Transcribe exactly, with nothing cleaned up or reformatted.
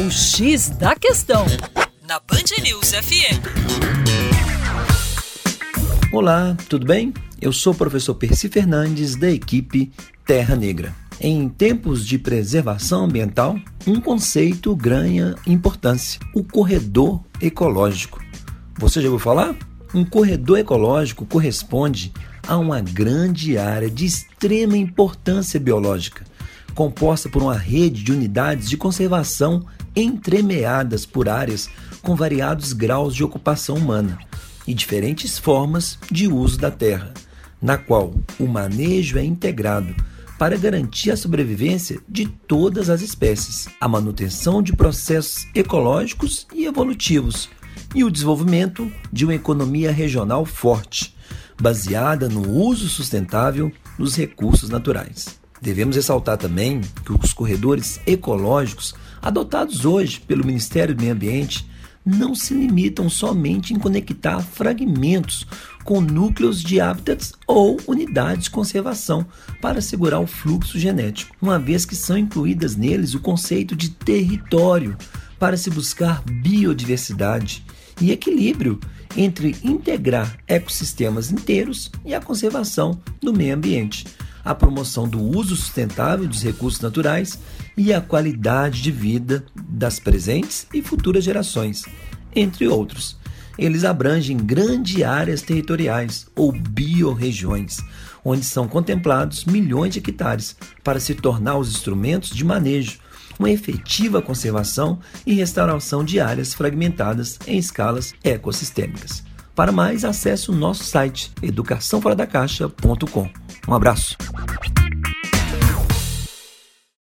O X da Questão, na Band News F M. Olá, tudo bem? Eu sou o professor Percy Fernandes, da equipe Terra Negra. Em tempos de preservação ambiental, um conceito ganha importância: o corredor ecológico. Você já ouviu falar? Um corredor ecológico corresponde a uma grande área de extrema importância biológica, composta por uma rede de unidades de conservação entremeadas por áreas com variados graus de ocupação humana e diferentes formas de uso da terra, na qual o manejo é integrado para garantir a sobrevivência de todas as espécies, a manutenção de processos ecológicos e evolutivos e o desenvolvimento de uma economia regional forte, baseada no uso sustentável dos recursos naturais. Devemos ressaltar também que os corredores ecológicos adotados hoje pelo Ministério do Meio Ambiente não se limitam somente em conectar fragmentos com núcleos de hábitats ou unidades de conservação para assegurar o fluxo genético, uma vez que são incluídas neles o conceito de território para se buscar biodiversidade e equilíbrio entre integrar ecossistemas inteiros e a conservação do meio ambiente, a promoção do uso sustentável dos recursos naturais e a qualidade de vida das presentes e futuras gerações, entre outros. Eles abrangem grandes áreas territoriais ou biorregiões, onde são contemplados milhões de hectares para se tornar os instrumentos de manejo, uma efetiva conservação e restauração de áreas fragmentadas em escalas ecossistêmicas. Para mais, acesse o nosso site educação fora da caixa ponto com. Um abraço!